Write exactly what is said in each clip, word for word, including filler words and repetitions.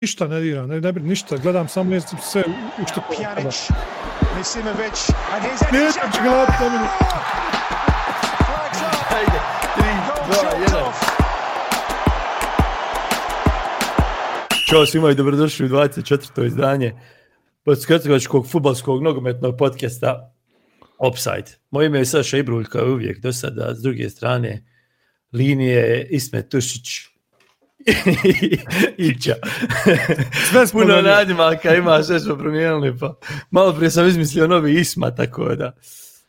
Ništa ne diram, ne, ne bih ništa, gledam samo je sve u što Pjanić, Misimović, and he's at the shot. Ćao svima i dobrodošli u dvadeset četvrto izdanje podskretkovačkog fudbalskog nogometnog podcasta Offside. Moje ime je Saša Ibrulj, kao i uvijek do sada, s druge strane linije Ismet Tušić. Ića. Puno nadimaka ima, sve smo promijenili. Pa. Malo prije sam izmislio novi Isma, tako da.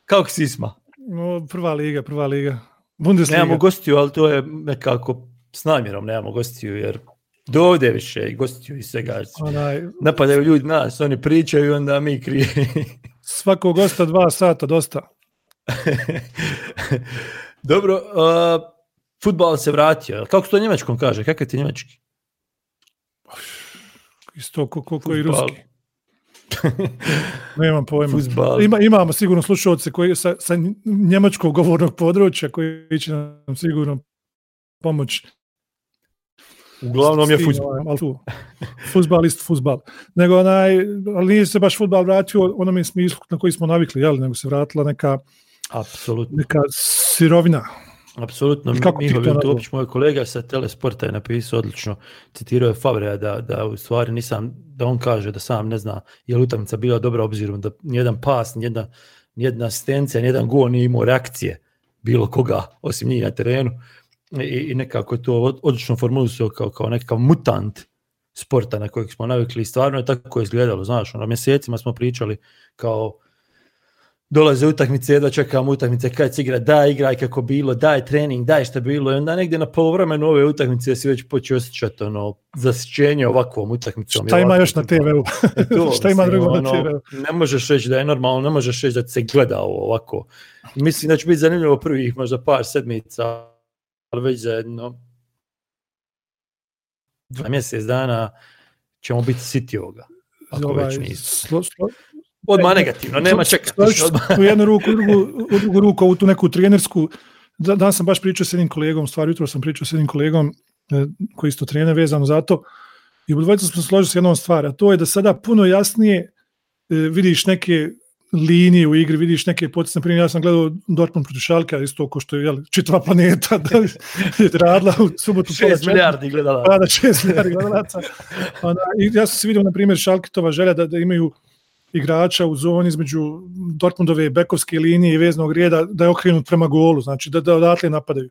Kako si Isma? No, prva liga, prva liga. Bundesliga. Nemamo gostiju, ali to je nekako s namjerom nemamo gostiju, jer do ovdje više gostiju i svega. Onaj... Napadaju ljudi nas, oni pričaju, onda mi krije. Svakog gosta dva sata, dosta. Dobro, uh... Futbal se vratio. Kako se to njemačkom kaže? Kakav ti je njemački? Isto kako i ruski. Nemam pojma. Ima, imamo sigurno slušalce koji sa, sa njemačkog govornog područja koji će nam sigurno pomoći. Uglavnom je fudbal. Fudbal ist fudbal. Nego onaj, ali nije se baš fudbal vratio u onome smislu na koji smo navikli, jel? Nego se vratila neka, neka sirovina. Apsolutno, Miho Viltović, moj kolega sa Telesporta je napisao odlično, citirao je Fabrija da, da u stvari nisam, da on kaže da sam ne zna je li utakmica bila dobra obzirom da nijedan pas, nijedna, nijedna asistencija, nijedan gol nije imao reakcije bilo koga osim njih na terenu i, i nekako je to odlično formulisao kao, kao nekakav mutant sporta na kojeg smo navikli i stvarno je tako izgledalo, znaš, na mjesecima smo pričali kao dolaze utakmice, jedva čekamo utakmice, kada se igra, daj igraj kako bilo, daj trening, daj šta bilo, i onda negdje na polovremenu ove utakmice si već počeo osjećati ono, zasićenje ovakvom utakmicom. Šta ima još na te veu? To, šta ima drugo ono, na te veu? Ne možeš reći da je normalno, ne možeš reći da se gleda ovako. Mislim da će biti zanimljivo prvih možda par sedmica, ali već za jedno dva mjesec dana ćemo biti siti ovoga, ako Zobaj, već nisu. Slo, slo. Odmah negativno, nema čekati. U jednu ruku, u drugu, u drugu ruku, u tu neku trenersku. Danas sam baš pričao s jednim kolegom, stvari jutro sam pričao s jednim kolegom koji isto trener vezano za to. I u dvojicu smo složili s jednom stvar, a to je da sada puno jasnije vidiš neke linije u igri, vidiš neke potisne. Primjer, ja sam gledao Dortmund protiv Schalke, isto oko što je jel, čitava planeta da je radila u subotu. šest milijardi gledala. Da, šest milijardi gledalaca. Ja sam se vidio, na primjer, Schalketova želja da, da imaju igrača u zoni između Dortmundove bekovske linije i veznog reda da je okrenut prema golu, znači da, da odatle napadaju.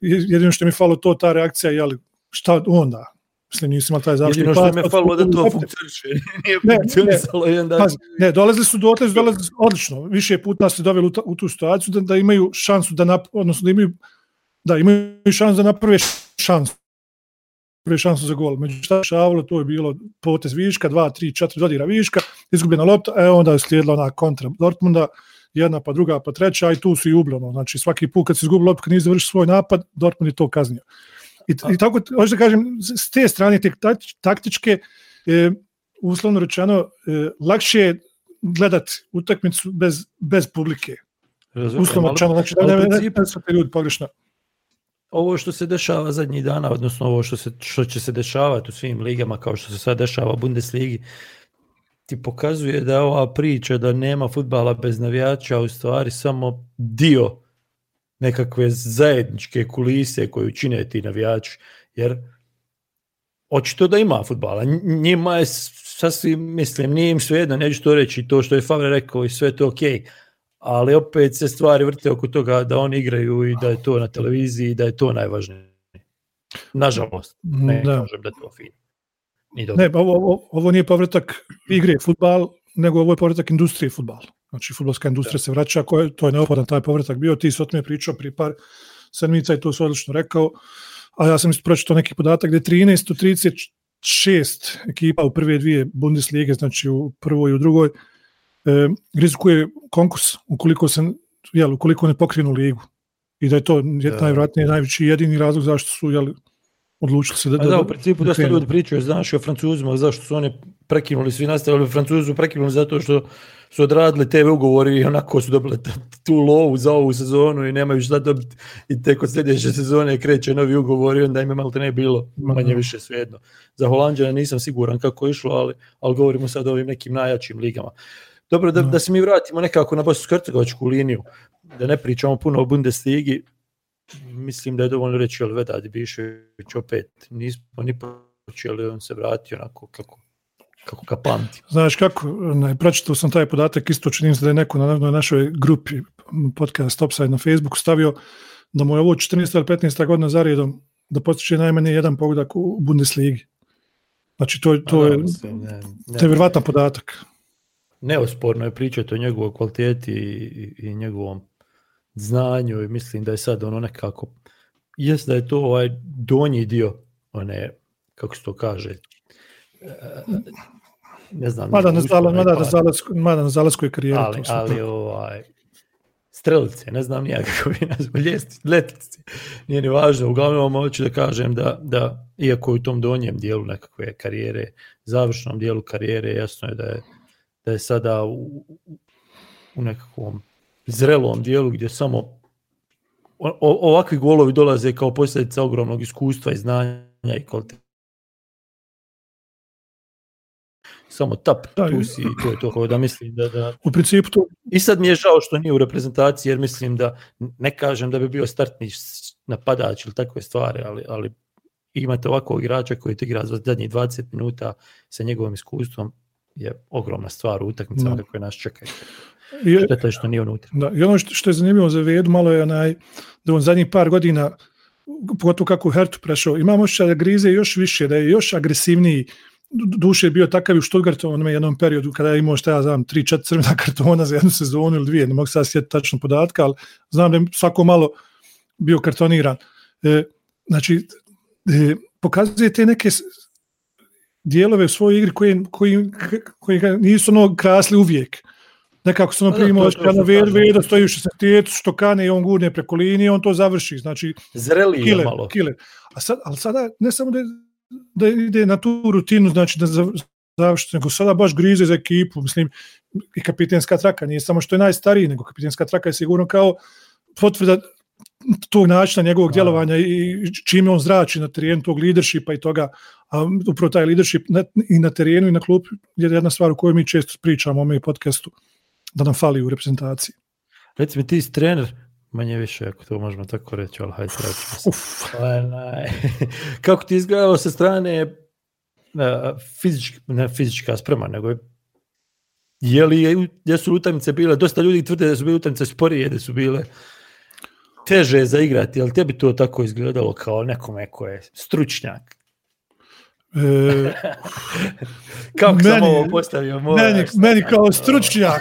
Jedino što mi je falo to, ta reakcija, jeli, šta onda? Mislim, nisim imali taj završni pas. Jedino što mi je falo da to funkcioniše. Nije funkcionisalo i onda... Ne, dolazili su do otlezi, dolazili su odlično. Više puta se doveli u, ta, u tu situaciju da, da imaju šansu da nap... odnosno da imaju da imaju šansu da naprave šansu. šansu za gol. Međutim, šta je šavalo, to je bilo potez viška, dva, tri, četiri dodira viška, izgubljena lopta, e onda je slijedila ona kontra Dortmunda, jedna pa druga pa treća i tu su i ubljeno. Znači svaki put kad se izgubila lopta, kad nije završio svoj napad, Dortmund je to kaznio. I, i tako, hoću da kažem, s te strane te taktičke, e, uslovno rečeno, e, lakše je gledati utakmicu bez, bez publike. Razumno, uslovno rečeno, znači da ne su te ljudi pogrešno. Ovo što se dešava zadnjih dana, odnosno ovo što, se, što će se dešavati u svim ligama, kao što se sad dešava u Bundesligi, ti pokazuje da ova priča da nema fudbala bez navijača u stvari samo dio nekakve zajedničke kulise koju čine ti navijači, jer očito da ima fudbala. Njima je sasvim, mislim, nije im svejedno, neću to reći, to što je Favre rekao i sve to okej. Okay. Ali opet se stvari vrte oko toga da oni igraju i da je to na televiziji i da je to najvažnije. Nažalost, ne da. Kažem da je to fino. Ne, ovo, ovo nije povratak igre fudbal, nego ovo je povratak industrije fudbala. Znači, fudbalska industrija da. Se vraća, koje, to je neophodan taj povratak bio. Ti si o tome pričao prije par sedmica i to si odlično rekao. A ja sam isto pročitao neki podatak gdje trinaest od trideset šest ekipa u prve dvije Bundeslige, znači u prvoj i u drugoj, E, rizikuje konkurs ukoliko se jel, ukoliko ne pokrenu ligu i da je to najvjerojatnije najveći jedini razlog zašto su jel, odlučili se da... A da, da, u principu da se ljudi pričaju znaš o Francuzima, zašto su oni prekinuli, svi nastavili Francuzu prekinuli zato što su odradili te ugovori i onako su dobili tu lovu za ovu sezonu i nemaju šta dobiti i tek od sljedeće sezone kreće novi ugovor i onda im je malo te ne bilo manje više svejedno. Za Holanđana nisam siguran kako je išlo, ali, ali govorimo sad o ovim nekim najjačim ligama. Dobro, da, da se mi vratimo nekako na bosansko-hercegovačku liniju, da ne pričamo puno o Bundesligi, mislim da je dovoljno reći Elveda Dibišević opet, nismo ni počeli, on se vratio onako kako kako ga pamti. Znaš kako, ne, pročitao sam taj podatak, isto činim se da je neko na, na našoj grupi podcast Topside na Facebooku stavio da mu je ovo četrnaesta ili petnaesta godina za redom da postiče najmanje jedan pogodak u Bundesligi. Znači to, to je, to je vjerovatan podatak. Neosporno je pričati o njegovoj kvaliteti i, i njegovom znanju i mislim da je sad ono nekako, jest da je to ovaj donji dio, one, kako se to kaže, ne znam. Mada na zalasku, zalaskoj karijeri. Ali, ali ovaj, strelice, ne znam nijak kako bi nazvao, letnice, nije ni važno. Uglavnom hoću da kažem da, da iako u tom donjem dijelu nekakve karijere, završnom dijelu karijere, jasno je da je da je sada u, u nekakvom zrelom dijelu gdje samo ovakvi golovi dolaze kao posljedica ogromnog iskustva i znanja i kvaliteta. Samo tap, tu si i to je to. Da mislim da, da... U principu to... I sad mi je žao što nije u reprezentaciji jer mislim da, ne kažem da bi bio startni napadač ili takve stvari, ali, ali imate ovakvog igrača koji te igra za zadnjih dvadeset minuta sa njegovim iskustvom, je ogromna stvar u utakmicama no. koje nas čekaju. Šteta je što nije unutra. Da, i ono što, što je zanimljivo za Vedu, malo je onaj, da on zadnjih par godina, pogotovo kako u Hertu prešao, imamo ošća da grize još više, da je još agresivniji. Duše je bio takav i u Stuttgartu u onom jednom periodu kada je imao šta ja znam, tri četiri crvena kartona za jednu sezonu ili dvije, ne mogu sad sjetiti tačno podatka, ali znam da je svako malo bio kartoniran. E, znači, e, pokazuje te neke... dijelove u svojoj igri koji, koji, koji nisu ono krasli uvijek. Nekako se ono primao kada Veda ved, stoji u šesnaestetu, što kane i on gurne preko linije, on to završi. Znači, zreli killer, je malo. Killer. A sad, ali sada ne samo da, da ide na tu rutinu, znači da završi, nego sada baš grize za ekipu. Mislim, i kapitenska traka nije samo što je najstariji, nego kapitenska traka je sigurno kao potvrda tog načina njegovog djelovanja i čime on zrači na terenu, tog leadershipa i toga, a upravo taj leadership na, i na terenu i na klubu je jedna stvar o kojoj mi često pričamo u ovom podcastu, da nam fali u reprezentaciji. Reci mi, ti si trener, manje više, ako to možemo tako reći, ali hajde reći. Kako ti izgledalo sa strane fizička, ne fizička sprema, nego je je li, jesu utakmice bile, dosta ljudi tvrde da su bile utakmice sporije, da su bile teže za igrati, ali tebi to tako izgledalo kao nekome ko je stručnjak? E, kako sam ovo postavio? Meni, meni kao stručnjak.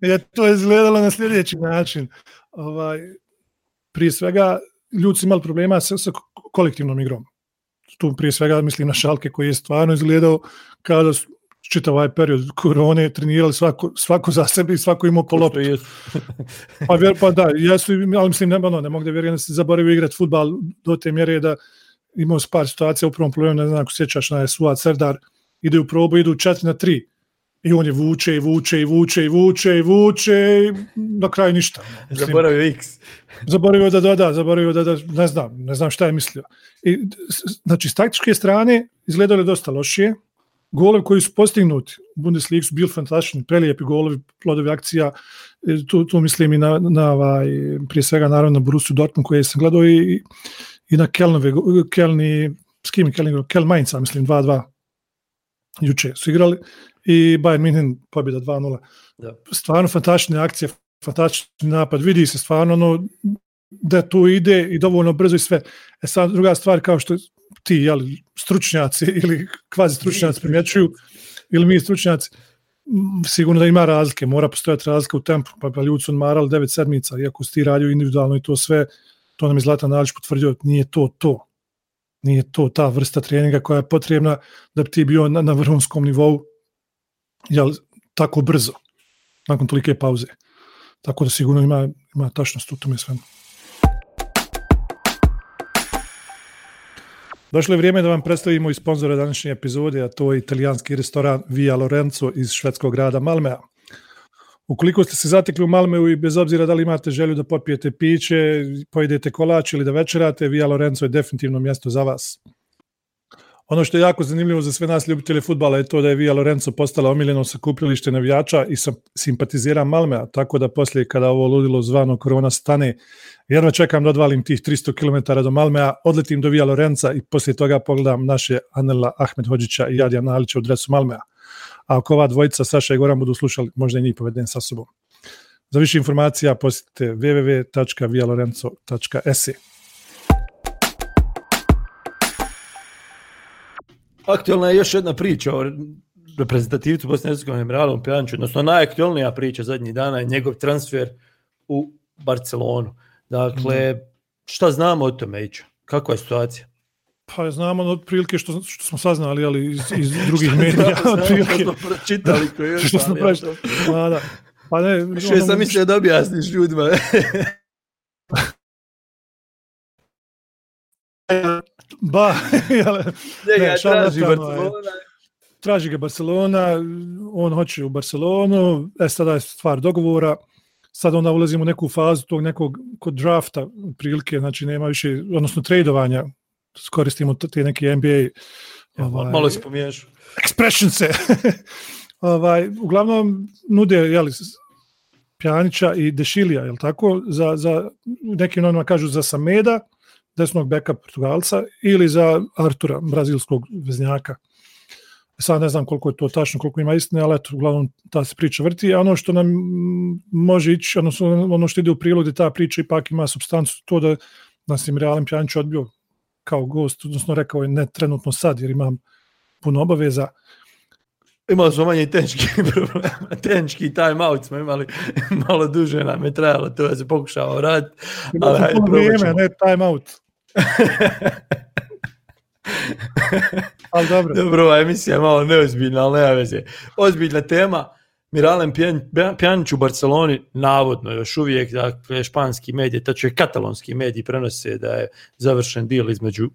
Ja, to je izgledalo na sljedeći način. Ovaj, prije svega, ljudi su imali problema sa, sa kolektivnom igrom. Tu prije svega mislim na Schalke koji je stvarno izgledao kao da su čitav ovaj period korone trenirali svako, svako za sebe i svako imao po loptu. Pa, vjer, pa da, ja su, ali mislim, ne, ono, ne mogu da vjerujem da se zaboravio igrati futbal do te mjere da imao par situacija u prvom problemu, ne znam ako sjećaš na Suat Serdar, ide u probu, idu četiri na tri i on je vuče i vuče i vuče i vuče i vuče i na kraju ništa. Mislim, zaboravio X. Zaboravio da da, da zaboravio da da, ne znam, ne znam šta je mislio. I, znači, s taktičke strane izgledalo je dosta lošije. Golovi koji su postignuti u Bundesliga su bili fantastični, prelijepi golovi, plodovi akcija, tu, tu mislim i na, na ovaj, prije svega naravno na Borussia Dortmund koje sam gledao i, i na Kölnove, Kölni, s kim je Köln, Köln Mainza, mislim dva dva juče su igrali i Bayern München pobjeda dva nula. Da. Stvarno fantastične akcije, fantastični napad, vidi se stvarno ono, da tu ide i dovoljno brzo i sve. E sad druga stvar kao što ti, jeli, stručnjaci ili kvazi stručnjaci primjećuju, ili mi stručnjaci, sigurno da ima razlike, mora postojati razlika u tempu, pa, pa ljudi su odmarali devet sedmica, iako si ti radio individualno i to sve, to nam je Zlatan Alič potvrdio, nije to to, nije to ta vrsta treninga koja je potrebna da bi ti bio na, na vrhunskom nivou, jel, tako brzo, nakon tolike pauze. Tako da sigurno ima, ima tačnost u tome svemu. Došlo je vrijeme da vam predstavimo i sponzora današnje epizode, a to je italijanski restoran Via Lorenzo iz švedskog grada Malmea. Ukoliko ste se zatekli u Malmeu i bez obzira da li imate želju da popijete piće, pojedete kolač ili da večerate, Via Lorenzo je definitivno mjesto za vas. Ono što je jako zanimljivo za sve nas ljubitelje fudbala je to da je Via Lorenzo postala omiljeno sakupljalište navijača i simpatizera Malmea, tako da poslije kada ovo ludilo zvano korona stane, jedva čekam da odvalim tih tristo kilometara do Malmea, odletim do Via Lorenza i poslije toga pogledam naše Anela Ahmed Hođića i Zlatana Alića u dresu Malmea. A ako ova dvojica, Saša i Goran, budu slušali, možda i njih povedem sa sobom. Za više informacija posjetite double-u double-u double-u dot via lorenzo dot s e. Aktualna je još jedna priča o reprezentativcu bosanskog Miralenu Pjaniću, odnosno najaktualnija priča zadnjih dana je njegov transfer u Barcelonu. Dakle, mm. šta znamo o tome, Iću? Kakva je situacija? Pa znamo od prilike što, što smo saznali, ali iz, iz drugih medija. Što smo pročitali. Što smo pročitali. Pa da. Pa ne, ono, što sam mislio da objasniš ljudima. Ba, jale, ne, ja traži, Barcelona. traži ga Barcelona, on hoće u Barcelonu, e sada je stvar dogovora, sad onda ulazimo u neku fazu tog nekog kod drafta prilike, znači nema više, odnosno tradovanja, koristimo te neke N B A. Ja, ovaj, malo se pomiješ. Expression se. ovaj, uglavnom nude, jeli, Pjanića i De Sciglio, jel tako, za, za nekim novima kažu za Semeda, desnog beka Portugalca, ili za Artura, brazilskog veznjaka. Sad ne znam koliko je to tačno, koliko ima istine, ali eto, uglavnom ta se priča vrti. A ono što nam može ići, odnosno ono što ide u prilog da ta priča ipak ima supstancu, to da nas je Miralen Pjanić odbio kao gost, odnosno rekao je ne trenutno sad, jer imam puno obaveza. Imali smo manje tehnički problema, tehnički time out smo imali, malo duže nam je trajalo, to ja se pokušavao raditi. Imali smo puno vrijeme, ne time out. ali dobro. Dobro, ova emisija je malo neozbiljna, ali nema veze. Ozbiljna tema, Miralen Pjanić u Barceloni, navodno još uvijek, dakle, španski mediji, tačnije katalonski mediji prenose da je završen deal između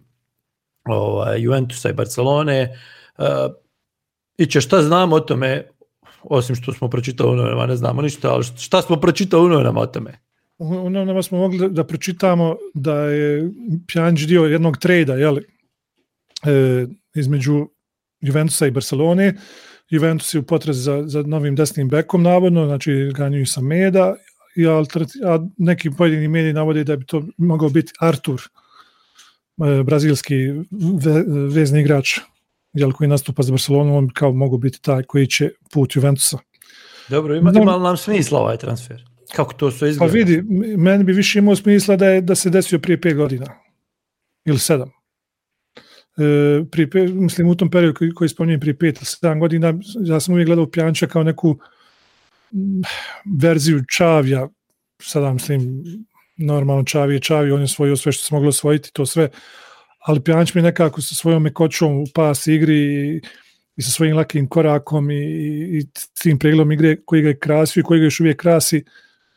ovaj, Juventusa i Barcelone. Uh, Iće, šta znamo o tome, osim što smo pročitali u novinama, ne znamo ništa, ali šta smo pročitali u novinama o tome? U novinama smo mogli da, da pročitamo da je Pjanić dio jednog trejda, jel, e, između Juventusa i Barcelone. Juventus je u potrazi za, za novim desnim bekom, navodno, znači ganjaju Semeda, i alternati- a neki pojedini mediji navode da bi to mogao biti Artur, e, brazilski ve, vezni igrač, jel, koji nastupa za Barcelonu, on kao mogu biti taj koji će put Juventusa. Dobro, ima, ima nam smisla ovaj transfer? Kako to sve izgleda? Pa vidi, meni bi više imao smisla da je da se desio prije pet godina. Ili sedam. E, prije pet, mislim, u tom periodu koji, koji spominjem prije pet ili sedam godina, ja sam uvijek gledao Pjanića kao neku verziju Xavija. Sada, mislim, normalno Xavi je Xavi, on je osvojio sve što se moglo osvojiti, to sve. Ali Pjanić mi nekako sa svojom mekoćom u pas igri i, i sa svojim lakim korakom i, i, i tim pregledom igre koji ga je krasio i koji ga još uvijek krasi,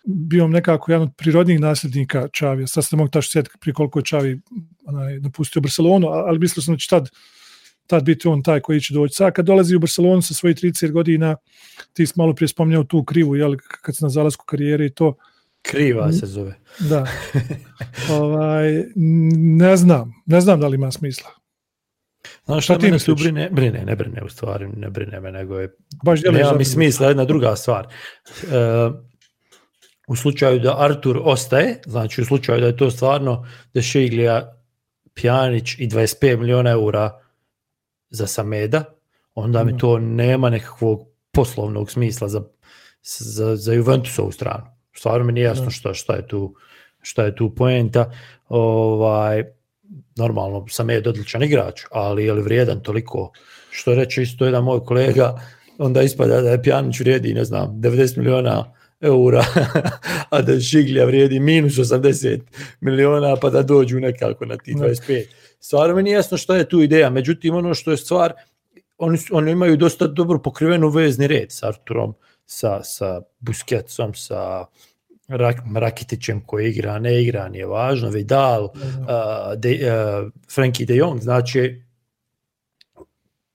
bio nekako jedan od prirodnijih nasljednika Čavija. Sad se ne mogu tačno sjetiti prije koliko je Čavi onaj, napustio Barcelonu, ali mislio sam da će tad, tad biti on taj koji će doći. Sad kad dolazi u Barcelonu sa svojih trideset godina, ti si malo prije spominjao tu krivu, jel, kad se na zalasku karijere i to... Kriva se zove. Da. ovaj, ne znam. Ne znam da li ima smisla. Znaš šta, šta ti misliš? Brine, brine, ne brine u stvari, ne brine me, nego je... Baš nema mi smisla, jedna druga stvar. Uh, u slučaju da Artur ostaje, znači u slučaju da je to stvarno De Sciglio, Pjanić i dvadeset pet miliona eura za Semeda, onda mi to nema nekakvog poslovnog smisla za, za, za Juventusovu stranu. Stvarno mi nije jasno šta, šta, je tu, šta je tu poenta. Ovaj, normalno, sam je odličan igrač, ali je li vrijedan toliko? Što reče isto jedan moj kolega, onda ispada da je Pjanić vrijedi, ne znam, devedeset miliona eura, a da Sciglio vrijedi minus osamdeset miliona, pa da dođu nekako na ti dvadeset pet. Stvarno mi nije jasno šta je tu ideja. Međutim, ono što je stvar, oni, oni imaju dosta dobro pokrivenu vezni red s Arturom, sa, sa Busquetsom, sa Rak, Rakitićem koji igra, ne igra, nije važno, Vidal, uh, de, uh, Frankie De Jong, znači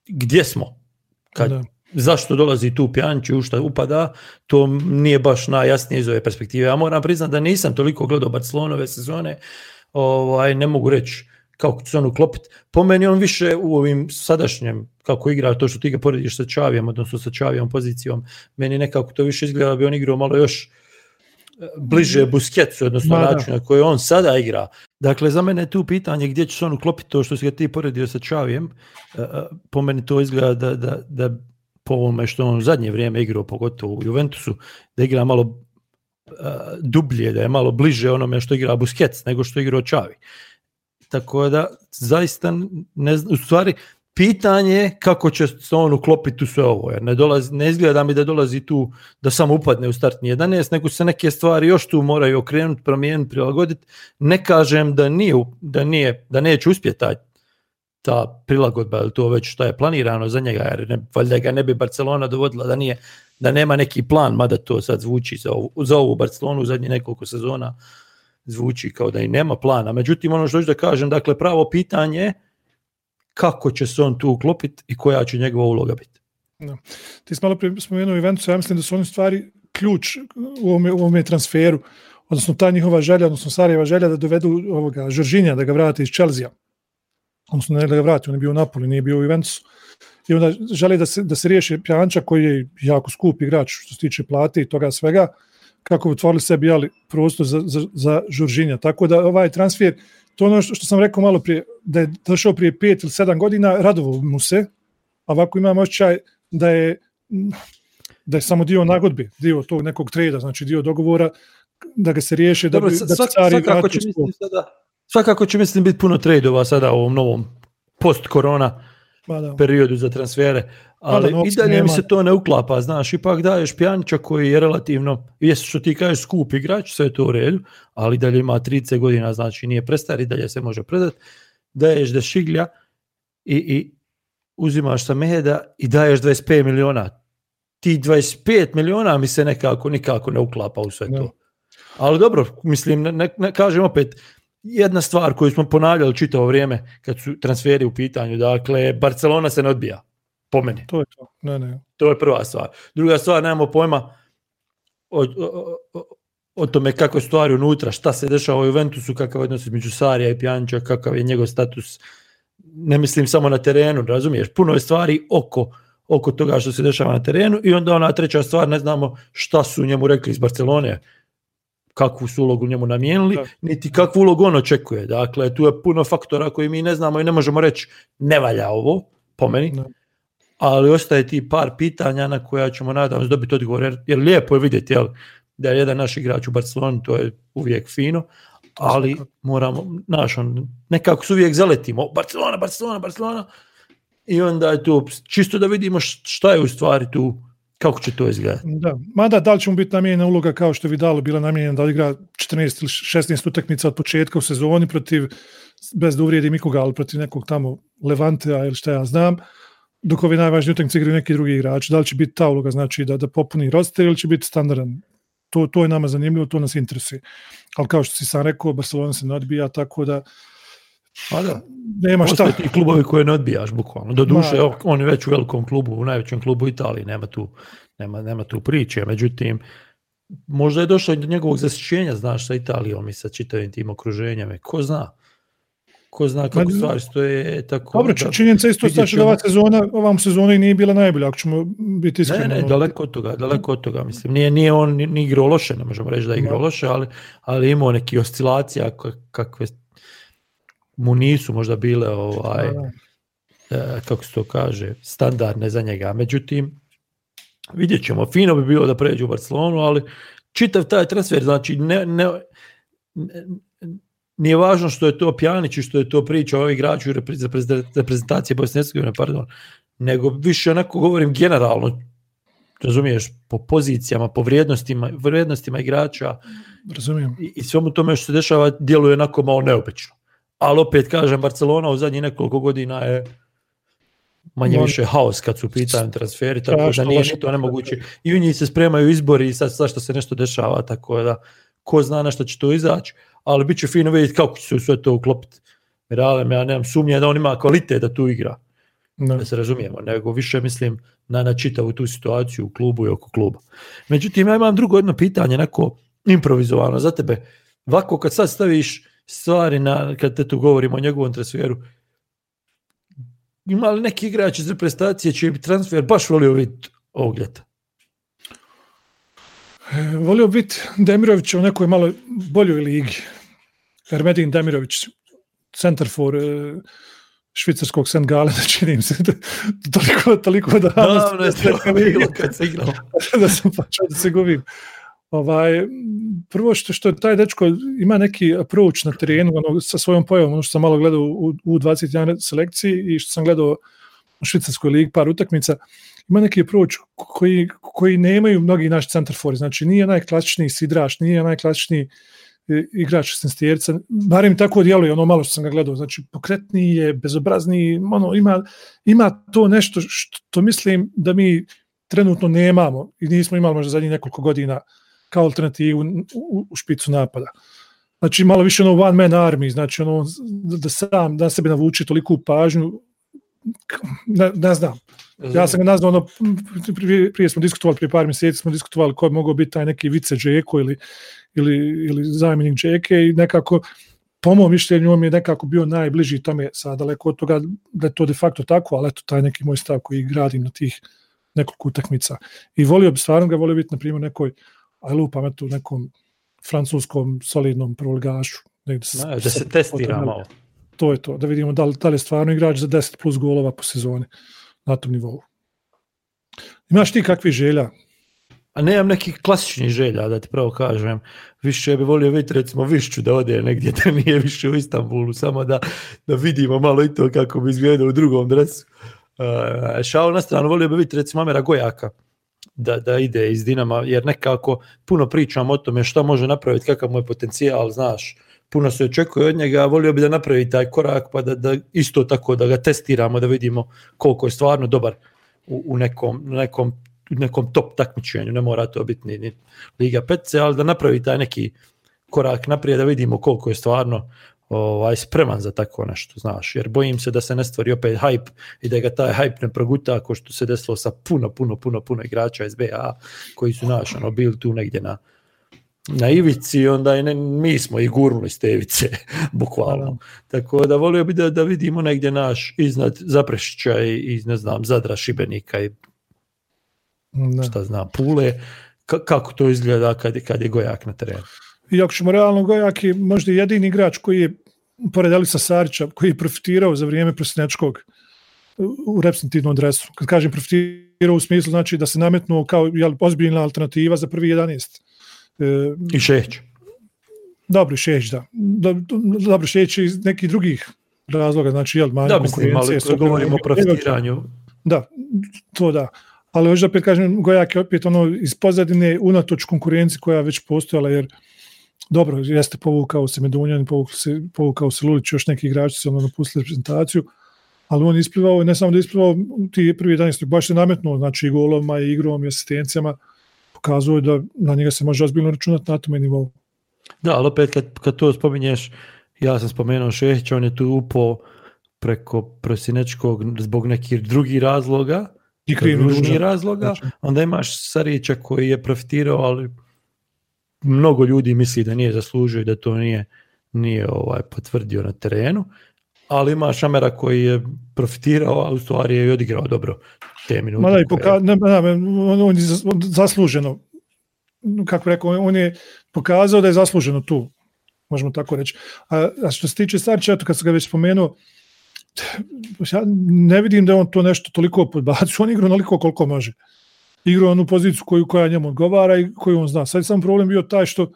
gdje smo? Kad, zašto dolazi tu Pjanić, u šta upada, to nije baš najjasnije iz ove perspektive. Ja moram priznat da nisam toliko gledao Barcelonove sezone, ovaj, ne mogu reći kako će se on uklopiti. Po meni on više u ovim sadašnjem, kako igra, to što ti ga porediš sa Xavijem, odnosno sa Xavijevom pozicijom, meni nekako to više izgleda da bi on igrao malo još bliže Busquetsu, odnosno način na koji on sada igra. Dakle, za mene je tu pitanje gdje će se on uklopiti, to što si ga ti poredio sa Xavijem. Po meni to izgleda da, da, da po ovome što on zadnje vrijeme igrao, pogotovo u Juventusu, da igra malo dublje, da je malo bliže onome što igra Busquets nego što igrao Xavi. Tako da, zaista, ne znam, u stvari, pitanje je kako će se on uklopiti u sve ovo, jer ne, dolazi, ne izgleda mi da dolazi tu, da samo upadne u startni jedanaest, nego se neke stvari još tu moraju okrenuti, promijeniti, prilagoditi. Ne kažem da nije, da nije, da neće uspjeti ta, ta prilagodba, ali to već što je planirano za njega, jer ne, valjda ga ne bi Barcelona dovodila da nije, da nema neki plan, mada to sad zvuči za ovu, za ovu Barcelonu u zadnjih nekoliko sezona, zvuči kao da i nema plana. Međutim, ono što ću da kažem, dakle, pravo pitanje je kako će se on tu uklopiti i koja će njegova uloga biti. Da. Ti smo malo prije spomenuo Juventus, ja mislim da su oni stvari ključ u ovome, u ovome transferu, odnosno ta njihova želja, odnosno Sarajeva želja da dovedu ovoga Jorginha, da ga vrate iz Chelsea, odnosno ne da ga vrate, on je bio u Napoli, nije bio u Juventusu. I onda žele da se, da se riješi Pjanića koji je jako skup igrač što se tiče plate i toga svega, kako bi otvorili sebi jeli, prostor za, za, za Jorginha. Tako da ovaj transfer, to ono što, što sam rekao malo prije, da je došao prije pet ili sedam godina, radovo mu se, a ovako imam osjećaj da je, da je samo dio nagodbe, dio tog nekog treda, znači dio dogovora, da ga se riješe. Dobro, da bi, da svak, svakako, će mislim, sada, svakako će mislim biti puno tradova sada u ovom novom post-korona da. periodu za transfere, ali da, no, i dalje mi se to ne uklapa, znaš, ipak daješ Pjanića koji je relativno, jesu što ti kažeš skup igrač, sve je to u redu, ali dalje ima trideset godina, znači nije prestar i dalje se može predati, daješ De Sciglija i, i uzimaš Semeda i daješ dvadeset pet miliona, ti dvadeset pet miliona mi se nekako nikako ne uklapa u sve no. to, ali dobro, mislim, ne, ne kažem opet, jedna stvar koju smo ponavljali čitavo vrijeme kad su transferi u pitanju, dakle, Barcelona se ne odbija, po meni. To je to. Ne, ne. To je prva stvar. Druga stvar, nemamo pojma o, o, o, o tome kako je stvari unutra, šta se dešava u Juventusu, kakav je odnos između Sarija i Pjanića, kakav je njegov status, ne mislim samo na terenu, razumiješ, puno je stvari oko, oko toga što se dešava na terenu i onda ona treća stvar, ne znamo šta su njemu rekli iz Barcelone, kakvu su ulogu njemu namijenili, da. niti kakvu ulogu on očekuje. Dakle, tu je puno faktora koji mi ne znamo i ne možemo reći ne valja ovo, po meni, da. ali ostaje ti par pitanja na koja ćemo, nadam se, dobiti odgovor, jer, jer lijepo je vidjeti jel, da je jedan naš igrač u Barceloni, to je uvijek fino, ali moramo, znaš, nekako se uvijek zaletimo, Barcelona, Barcelona, Barcelona, i onda je tu čisto da vidimo šta je u stvari tu, kako će to izgledati. Da, mada da li će mu biti namijenjena uloga kao što je Vidalu bila namijenjena da igra četrnaest ili šesnaest utakmica od početka u sezoni protiv, bez da uvrijedim nikoga, ali protiv nekog tamo Levantea ili šta ja znam, dok ove najvažnije utakmice igraju neki drugi igrači, da li će biti ta uloga, znači da, da popuni roster ili će biti standardan. To, to je nama zanimljivo, to nas interesuje. Ali kao što si sam rekao, Barcelona se ne odbija, tako da Pa da, nema šta. Postoji ti klubovi koje ne odbijaš bukvalno. Doduše, Ma, on je već u velikom klubu, u najvećem klubu Italije, nema tu, nema, nema tu priče. Međutim, možda je došlo do njegovog zasićenja, znaš, sa Italijom i sa čitavim tim okruženjem. Ko zna? Ko zna kako Ma, stvari stoje? Tako, dobro, da, činjenica isto staša da ova sezona, ovam sezona i nije bila najbolja, ako ćemo biti iskreni. Ne, ne, daleko od toga, daleko od toga, mislim. Nije, nije on ni igrao loše, ne možemo reći da je igrao loše, ali, ali imao neki oscilacija kakve mu nisu možda bile ovaj eh, kako se to kaže standardne za njega, međutim vidjet ćemo, fino bi bilo da pređe u Barcelonu, ali čitav taj transfer, znači ne, ne, ne, nije važno što je to Pjanić i što je to priča o igraču reprezentacije Bosne i Hercegovine, pardon, nego više onako govorim generalno, razumiješ, po pozicijama, po vrijednostima, vrijednostima igrača, razumijem, i, i svemu tome što se dešava djeluje onako malo neobično. Ali opet kažem, Barcelona u zadnjih nekoliko godina je manje Mor... više haos kad su pitanju transferi, tako da nije to nemoguće. I u njih se spremaju izbori i sad, sad što se nešto dešava, tako da ko zna na šta će to izaći, ali bit će fino vidjeti kako će se sve to uklopiti. Miralem, ja nemam sumnje da on ima kvalitet da tu igra, no. Da se razumijemo, nego više mislim na, na čitavu tu situaciju u klubu i oko kluba. Međutim, ja imam drugo jedno pitanje, onako improvizovano za tebe. Ovako, kad sad staviš stvari, na, kad te tu govorimo o njegovom transferu, ima li neki igrač iz reprezentacije čiji bi transfer baš volio vidjeti ovog ljeta? E, volio biti Demirović u nekoj malo boljoj ligi. Ermedin Demirović, centar for e, švicarskog Sengala, da činim se toliko, toliko da... Davno je stvarno bilo kad se igrao. Da sam počeo da se gubim. Ovaj, prvo što, što taj dečko ima neki approach na terenu ono, sa svojom pojavom, ono što sam malo gledao u, u dvadeset jedan selekciji i što sam gledao u švicarskoj ligi par utakmica, ima neki approach koji, koji nemaju mnogi naši centarfori, znači nije najklasičniji sidrač, nije najklasičniji igrač šesnaesterca, barem tako djeluje ono malo što sam ga gledao, znači pokretniji je, bezobrazniji, ono, ima, ima to nešto što mislim da mi trenutno nemamo i nismo imali možda zadnjih nekoliko godina kao alternativu u, u, u špicu napada. Znači malo više ono one man army, znači ono da sam da sebe navuče toliku pažnju, ne, ne znam. Ja sam ga nazvao, ono, prije, prije smo diskutovali, prije par mjeseci smo diskutovali ko je mogao biti taj neki vice Džeko ili, ili, ili zamjenik Džeke i nekako, po mojom mišljenju, on je nekako bio najbliži tome sad, daleko od toga da je to de facto tako, ali eto taj neki moj stav koji gradim na tih nekoliko utakmica. I volio bi, stvarno ga volio biti, na primjer, nekoj a lupam eto u nekom francuskom solidnom prvoligašu. Da se testira malo. To je to, da vidimo da li, da li je stvarno igrač za deset plus golova po sezoni na tom nivou. Imaš ti kakvi želja? A nemam nekih klasičnih želja, da ti pravo kažem. Više bi volio vidjeti, recimo, Višću da ode negdje, da nije više u Istanbulu, samo da, da vidimo malo i to kako bi izgledao u drugom dresu. Uh, šao na stranu, volio bi vidjeti, recimo, Amera Gojaka. Da, da ide iz Dinama, jer nekako puno pričam o tome šta može napraviti, kakav mu je potencijal, znaš, puno se očekuje od njega, volio bi da napravi taj korak, pa da, da isto tako da ga testiramo, da vidimo koliko je stvarno dobar u, u nekom, nekom, nekom top takmičenju, ne mora to biti ni, ni Liga Petce, ali da napravi taj neki korak naprijed, da vidimo koliko je stvarno ovaj, spreman za tako nešto, znaš, jer bojim se da se ne stvori opet hype i da ga taj hype ne proguta ako što se desilo sa puno, puno, puno, puno igrača iz B A koji su naš, ono, bili tu negdje na, na ivici, onda i ne, mi smo i gurnuli s te ivice, bukvalno. Tako da volio bi da, da vidimo negdje naš iznad Zaprešića i, i ne znam, Zadra, Šibenika i ne. Šta znam, Pule, K- kako to izgleda kad, kad je Gojak na terenu. I ako ćemo realno, Gojak je možda jedini igrač koji je, pored Alisa Sarića, koji je profitirao za vrijeme Prosnečkog u reprezentativnom dresu. Kad kažem profitirao u smislu, znači da se nametnuo kao jel, ozbiljna alternativa za prvi jedanaest. E, I Šeć. Dobro, Šeć, da. Dobro, Šeć iz nekih drugih razloga, znači jel, manje konkurencije. Da, govorimo o profitiranju. Da, to da. Ali još da opet kažem, Gojak je opet ono iz pozadine unatoč konkurenciji koja je već postojala, jer dobro, jeste povukao se Medunjan, povukao se, povukao se Lulić, još neki igrači su ono napustili reprezentaciju, ali on isplivao, ne samo da isplivao, ti prvi jedanaest baš se nametnuo, znači i goloma, i igrom, i asistencijama, pokazuje da na njega se može ozbiljno računati na tome nivou. Da, ali opet kad, kad to spominješ, ja sam spomenuo Šehića, on je tu upao preko Prosinečkog zbog nekih drugih razloga, i krivnih razloga, znači. Onda imaš Sarića koji je profitirao, ali mnogo ljudi misli da nije zaslužio i da to nije, nije ovaj, potvrdio na terenu, ali ima Šamera koji je profitirao, a u stvari je i odigrao dobro te minute. Ma da, i poka- ne, ne, on je zasluženo, kako rekao, on je pokazao da je zasluženo tu, možemo tako reći. A, a što se tiče Starča, kad sam ga već spomenuo, ja ne vidim da on to nešto toliko podbacio, on igra onoliko koliko može. Igrao onu poziciju koju koja njemu odgovara i koju on zna. Sad sam problem bio taj što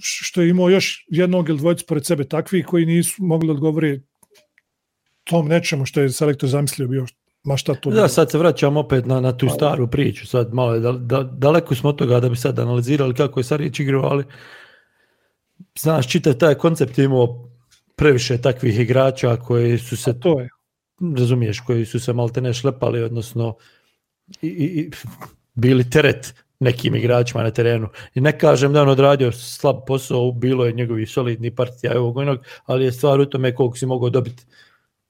što je imao još jednog ili dvojicu pored sebe takvi koji nisu mogli odgovoriti tom nečemu što je selektor zamislio bio. Ma šta to? Da, bilo? Sad se vraćam opet na, na tu staru priču. Sad malo je da, da, daleko smo od toga da bi sad analizirali kako je Sarić igrao, ali znaš, čitav taj koncept je imao previše takvih igrača koji su se, to je. razumiješ, koji su se maltene šlepali, odnosno I, i, i bili teret nekim igračima na terenu. I ne kažem da on odradio slab posao, bilo je njegovi solidni partija ovog onog, ali je stvar u tome koliko si mogao dobiti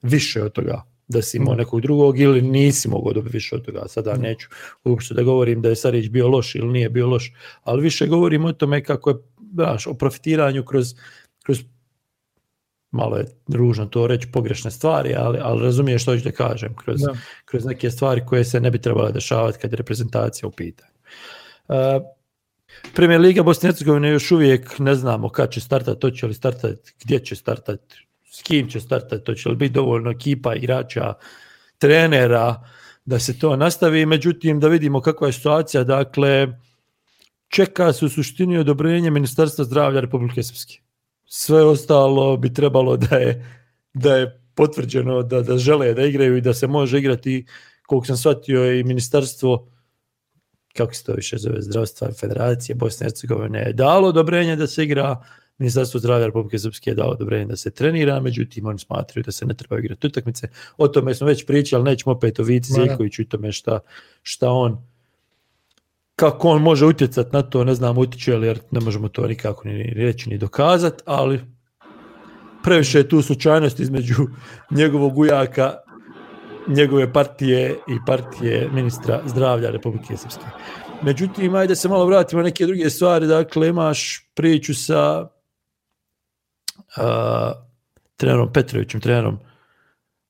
više od toga, da si imao nekog drugog ili nisi mogao dobiti više od toga. Sada neću uopšte da govorim da je Sarić bio loš ili nije bio loš, ali više govorim o tome kako je, znaš, o profitiranju kroz, kroz malo je ružno to reći, pogrešne stvari, ali, ali razumiješ što ću da kažem, kroz, kroz neke stvari koje se ne bi trebala dešavati kad je reprezentacija u pitanju. Uh, Premier Liga Bosne i Hercegovine još uvijek ne znamo kad će startati, to će li startati, gdje će startati, s kim će startati, to će li biti dovoljno ekipa, igrača, trenera da se to nastavi. Međutim, da vidimo kakva je situacija, dakle, čeka se u suštini odobrenje Ministarstva zdravlja Republike Srpske. Sve ostalo bi trebalo da je, da je potvrđeno da, da žele da igraju i da se može igrati, koliko sam shvatio, i ministarstvo, kako se to više zove, zdravstva Federacije Bosne i Hercegovine je dalo odobrenje da se igra, Ministarstvo zdravlja Republike Srpske je dalo odobrenje da se trenira, međutim oni smatraju da se ne treba igrati utakmice. O tome smo već pričali, nećemo opet o Vici Zeljkoviću i tome šta, šta on, kako on može utjecati na to, ne znam utječe li, jer ne možemo to nikako ni reći ni dokazati, ali previše je tu slučajnost između njegovog ujaka, njegove partije i partije ministra zdravlja Republike Srpske. Međutim, ajde se malo vratimo na neke druge stvari. Dakle, imaš priču sa uh, trenerom Petrovićem, trenerom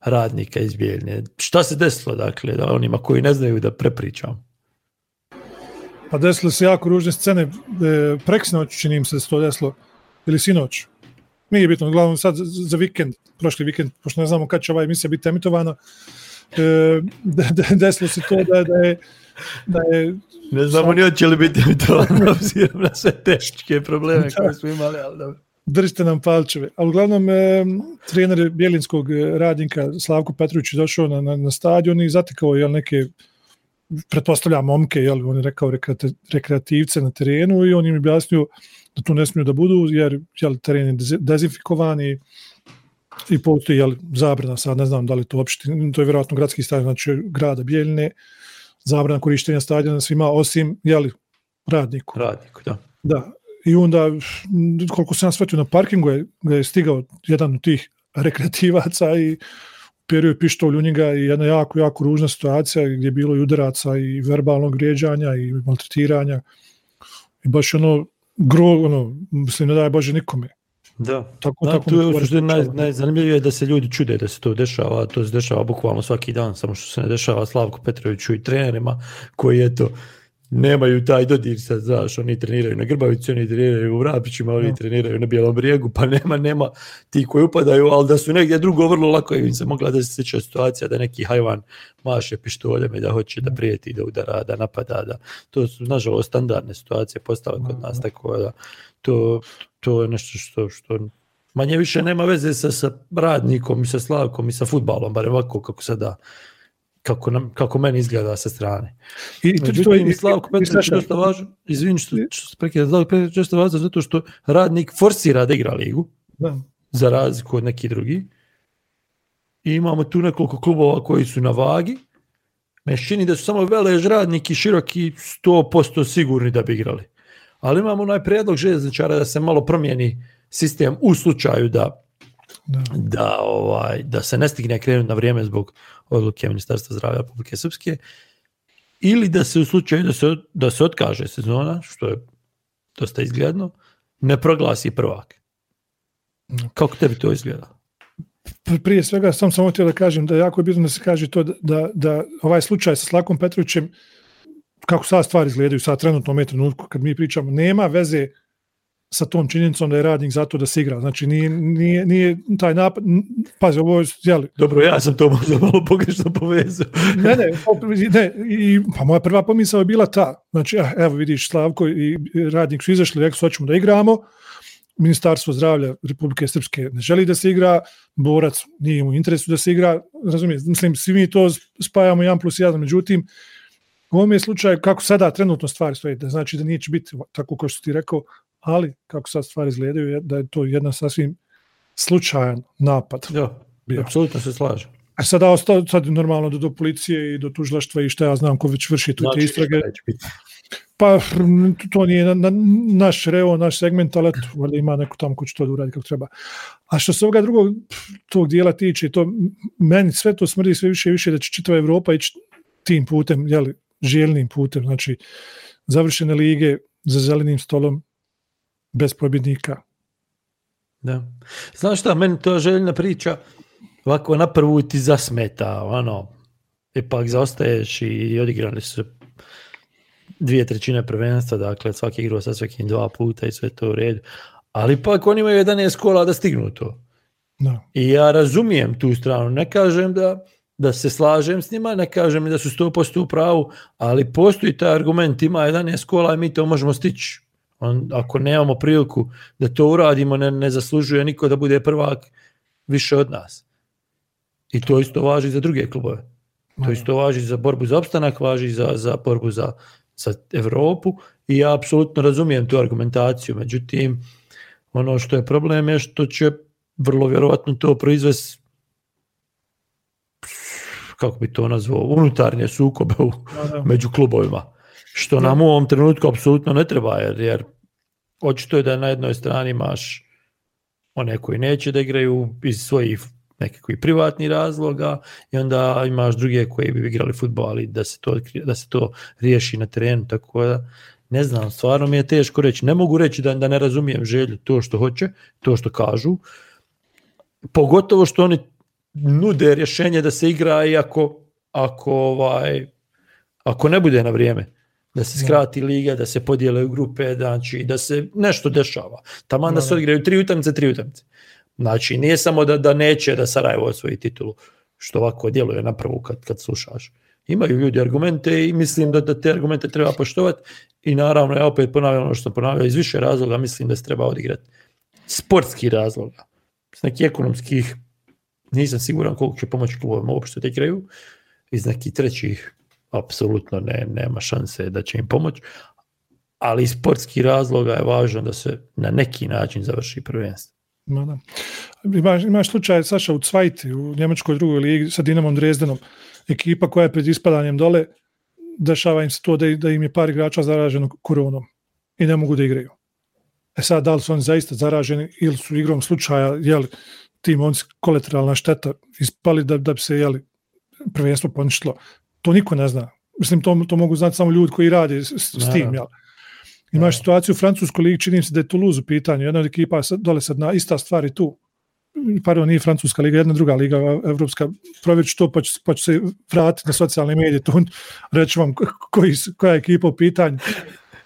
Radnika iz Bijeljine. Šta se desilo, dakle, da onima koji ne znaju da prepričam? Pa desilo se jako ružne scene, e, preksinoć činim se da se to desilo, ili sinoć. Nije bitno, uglavnom sad za vikend, prošli vikend, pošto ne znamo kad će ova emisija biti emitovana, e, de, de, desilo se to da, da, je, da je... Ne znamo sam... ni hoće li biti emitovana, obzirom na sve teške probleme koje smo imali, ali dobro. Držite nam palčeve. A uglavnom, e, trener bijelinskog Radnika Slavko Petrović je došao na, na, na stadion i zatekao je neke... pretpostavljam momke, jel, on je rekao rekreativce na terenu i on im objasnio da tu ne smiju da budu, jer jel, teren je dezinfikovan i, i postoji jel, zabrana, sad ne znam da li to opština, to je vjerojatno gradski stadion, znači grada Bijeljine, zabrana korištenja stadiona svima, osim jel, radniku. Radniku, da. Da. I onda, koliko sam shvatio na parkingu, je, je stigao jedan od tih rekreativaca i perio je pištolj u njega i jedna jako, jako ružna situacija gdje je bilo i udaraca i verbalnog vrijeđanja i maltretiranja i baš ono gro, ono, mislim ne daje Bože nikome. Da, tako, da tako tu je naj, najzanimljivije je da se ljudi čude da se to dešava, to se dešava bukvalno svaki dan, samo što se ne dešava Slavku Petroviću i trenerima koji eto nemaju taj dodir sad, znaš, oni treniraju na Grbavici, oni treniraju u Vrapićima, oni no. treniraju na Bijelom Brijegu, pa nema, nema ti koji upadaju, ali da su negdje drugo vrlo lako im se mogla da se sjeća situacija da neki hajvan maše pištoljem i da hoće da prijeti, da udara, da napada, da to su, nažalost, standardne situacije postale kod nas, tako da to, to je nešto što, što manje više nema veze sa, sa Radnikom i sa Slavkom i sa futbalom, barem ovako kako sada kako nam kako meni izgleda sa strane. I to što je Slavko Petrović dosta važno, izvini što se prekida, Slavko Petrović dosta važno zato što Radnik forsira da igra ligu. Da. Za razliku od neki drugi. I imamo tu nekoliko klubova koji su na vagi. Meni čini da su samo Velež, Radnik i Široki sto posto sigurni da bi igrali. Ali imamo onaj prijedlog željezničara da se malo promijeni sistem u slučaju da Da. Da, ovaj, da se ne stigne krenuti na vrijeme zbog odluke Ministarstva zdravlja Republike Srpske ili da se u slučaju da se, da se otkaže sezona, što je dosta izgledno, ne proglasi prvak. Kako tebi to izgleda? Prije svega sam samo htio da kažem da jako je bitno da se kaže to da, da, da ovaj slučaj sa Slavkom Petrovićem, kako sad stvari izgledaju sad trenutno u trenutku kad mi pričamo, nema veze sa tom činjenicom da je Radnik zato da se igra. Znači, nije, nije, nije taj napad... Pazi, ovo je... Jeli. Dobro, ja sam to možda malo pogrešno povezao. ne, ne, ne. I, pa moja prva pomisao je bila ta. Znači, evo vidiš, Slavko i Radnik su izašli, rekli su, hoćemo da igramo. Ministarstvo zdravlja Republike Srpske ne želi da se igra. Borac nije mu interesu da se igra. Razumijem, mislim, svi mi to spajamo jedan plus jedan. Međutim, u ovom je slučaju, kako sada trenutno stvari stoje, da znači da neće biti tako kao što ti rekao, ali kako sad stvari izgledaju da je to jedan sasvim slučajan napad. Ja, apsolutno se slažem. A sada ostao sad normalno do, do policije i do tužilaštva i šta ja znam ko već vrši tu te istrage. Pa to nije na, na, naš reo, naš segment, ali eto, ima neko tamo ko će to da uradi kako treba. A što se ovoga drugog tog dijela tiče, to, meni sve to smrdi sve više i više da će čitava Evropa ići tim putem, jeli, željnim putem, znači završene lige za zelenim stolom bez pobjednika. Da. Znaš šta, meni to željna priča ovako na prvu ti zasmeta, ono, ipak zaostaješ i odigrali su se dvije trećine prvenstva, dakle svaki igrao sa svakim dva puta i sve to u redu, ali pak oni imaju jedanaest kola da stignu to. No. I ja razumijem tu stranu, ne kažem da, da se slažem s njima, ne kažem da su sto posto u pravu, ali postoji taj argument, ima jedanaest kola i mi to možemo stići. On, ako nemamo priliku da to uradimo, ne, ne zaslužuje niko da bude prvak više od nas. I to isto važi za druge klubove. To isto važi za borbu za opstanak, važi za, za borbu za, za Evropu i ja apsolutno razumijem tu argumentaciju. Međutim, ono što je problem je što će vrlo vjerovatno to proizvesti, kako bi to nazvao, unutarnje sukobe u, među klubovima. Što nam u ovom trenutku apsolutno ne treba, jer, jer očito je da na jednoj strani imaš one koji neće da igraju iz svojih nekakvih privatnih razloga i onda imaš druge koji bi igrali fudbal i da se to, da se to riješi na terenu, tako da ne znam, stvarno mi je teško reći, ne mogu reći da, da ne razumijem želju, to što hoće, to što kažu, pogotovo što oni nude rješenje da se igra i ako, ako, ovaj, ako ne bude na vrijeme, da se skrati liga, da se podijele u grupe, znači da se nešto dešava. Taman da se odigraju tri utakmice, tri utakmice. Znači nije samo da, da neće da Sarajevo osvoji titulu, što ovako djeluje na prvu kad, kad slušaš. Imaju ljudi argumente i mislim da, da te argumente treba poštovati i naravno ja opet ponavljam ono što sam ponavljao iz više razloga, mislim da se treba odigrati sportskih razloga. Iz nekih ekonomskih, nisam siguran koliko će pomoći klubovima uopšte da igraju, iz nekih trećih apsolutno ne, nema šanse da će im pomoći, ali iz sportskih razloga je važno da se na neki način završi prvenstvo. No, da. Ima, imaš slučaj Saša u Cvajti, u njemačkoj drugoj ligi sa Dinamom Drezdenom, ekipa koja je pred ispadanjem dole, dešava im se to da, da im je par igrača zaraženo koronom i ne mogu da igraju. E sad, da li su oni zaista zaraženi ili su igrom slučaja, jeli, tim oni kolateralna šteta ispali da, da bi se, jeli, prvenstvo poništilo. To niko ne zna. Mislim, to, to mogu znati samo ljudi koji rade s, s tim. Jel? Imaš situaciju u Francuskoj ligi, čini se da je Toulouse u pitanju. Jedna od ekipa dole sad na ista stvar i tu. Pardon, nije Francuska liga, jedna druga liga evropska. Provjerit ću to pa ću, pa ću se vratiti na socijalne medije. To reći vam koji, koja je ekipa u pitanju.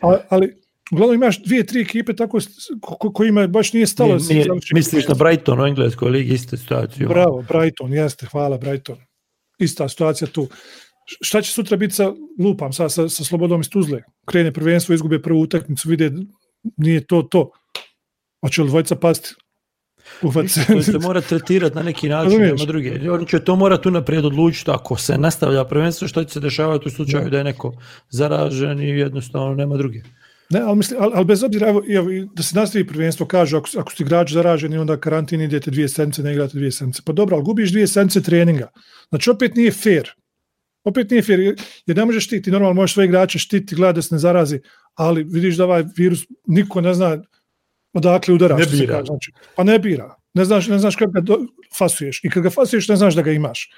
Ali, ali uglavnom imaš dvije, tri ekipe tako ko, kojima baš nije stalo. Nije, nije, misliš na Brighton u Engleskoj ligi, iste situaciju. Bravo, Brighton, jeste, hvala Brighton. Ista situacija tu. Šta će sutra biti sa lupam, sa, sa, sa Slobodom iz Tuzle? Krene prvenstvo, izgube prvu utakmicu, vide, nije to to. Hoće li dvojica pasti? Ufati se. To se mora tretirati na neki način, nema druge. Oni će to morati unaprijed odlučiti, ako se nastavlja prvenstvo, šta će se dešavati u slučaju ne. Da je neko zaražen i jednostavno nema druge. Ne, ali, misli, ali, ali bez obzira, evo, evo, da se nastavi prvenstvo, kažu, ako, ako ste igrač zaraženi, onda karantin idete dvije sedmice, ne igrate dvije sedmice. Pa dobro, ali gubiš dvije sedmice treninga. Znači, opet nije fair. Opet nije fair, jer ne možeš štiti, normalno možeš svoje igrače štiti, gleda da se ne zarazi, ali vidiš da ovaj virus niko ne zna odakle udaraš. Ne bira. Znači, pa ne bira. Ne znaš, ne znaš kako ga do, fasuješ. I kad ga fasuješ ne znaš da ga imaš.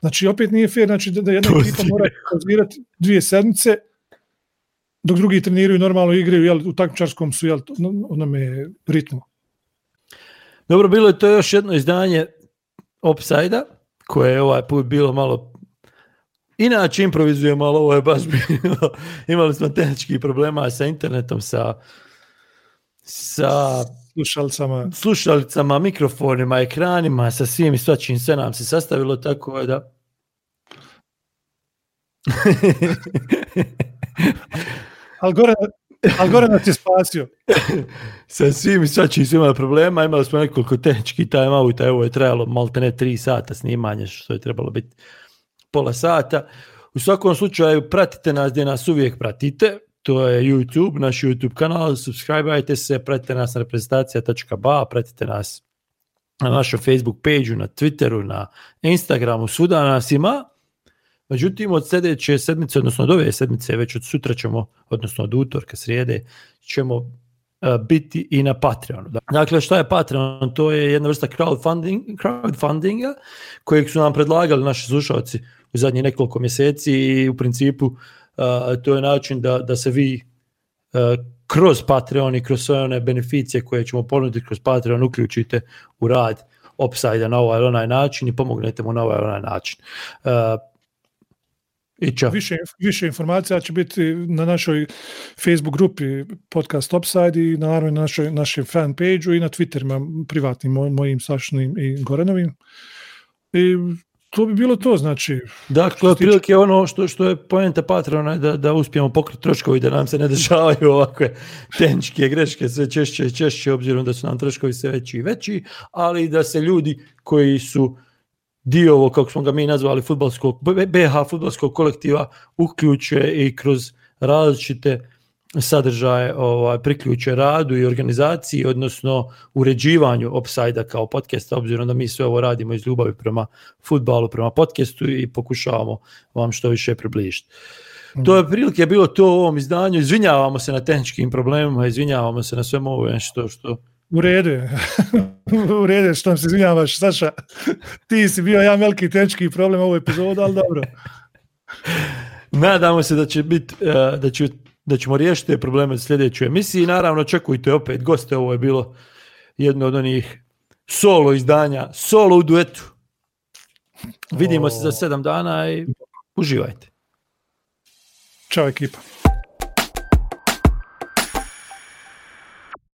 Znači opet nije fair, znači da, da jedna ekipa mora konzirati dvije sedmice, dok drugi treniraju normalno igraju, jel, u takmičarskom su, jel, onome ritmu. Dobro, bilo je to još jedno izdanje Opsajda, koje je ovaj put bilo malo inače improvizujemo, ali ovo je baš bilo, imali smo tehničkih problema sa internetom, sa, sa slušalicama. slušalicama, mikrofonima, ekranima, sa svim i svačim, sve nam se sastavilo, tako da... ali gore, al gore nas je spasio. Sa svim i svačim, svima problema, imali smo nekoliko tehničkih time-outa, evo je trajalo malte ne tri sata snimanje, što je trebalo biti pola sata. U svakom slučaju pratite nas gdje nas uvijek pratite. To je YouTube, naš YouTube kanal. Subscribeajte se, pratite nas na reprezentacija točka ba, pratite nas na našoj Facebook page-u, na Twitteru, na Instagramu, svuda nas ima. Međutim, od sljedeće sedmice, odnosno od ove sedmice, već od sutra ćemo, odnosno od utorka, srijede, ćemo uh, biti i na Patreonu. Dakle, šta je Patreon? To je jedna vrsta crowdfunding, crowdfundinga kojeg su nam predlagali naši slušalci u zadnjih nekoliko mjeseci i u principu uh, to je način da, da se vi uh, kroz Patreon i kroz sve one beneficije koje ćemo ponuditi kroz Patreon uključite u rad Opsajda na ovaj onaj način i pomognete mu na ovaj onaj način. Uh, Više, više informacija će biti na našoj Facebook grupi Podcast Upside i naravno na našoj, našoj fan page-u i na Twitterima privatnim moj, mojim Sašinim i Goranovim. I to bi bilo to, znači. Dakle, otprilike ono što, što je poenta Patrona da, da uspijemo pokriti troškovi, da nam se ne dešavaju ovakve tehničke greške sve češće i češće, obzirom da su nam troškovi sve veći i veći, ali da se ljudi koji su dio ovo, kako smo ga mi nazvali, fudbalskog B H fudbalskog kolektiva uključuje i kroz različite sadržaje ovaj, priključuje radu i organizaciji, odnosno uređivanju Opsajda kao podcasta, obzirom da mi sve ovo radimo iz ljubavi prema fudbalu, prema podcastu i pokušavamo vam što više približiti. Mm. To je prilike bilo to u ovom izdanju. Izvinjavamo se na tehničkim problemima, izvinjavamo se na svemu ovome što... što U redu je, u redu je što nam se izvinjavaš, Saša, ti si bio jedan veliki tehnički problem u ovoj epizodi, ali dobro. Nadamo se da će biti, da, će, da ćemo riješiti te probleme u sljedećoj emisiji. Naravno, očekujte opet goste, ovo je bilo jedno od onih solo izdanja, solo u duetu. Vidimo o... se za sedam dana i uživajte. Ćao ekipa.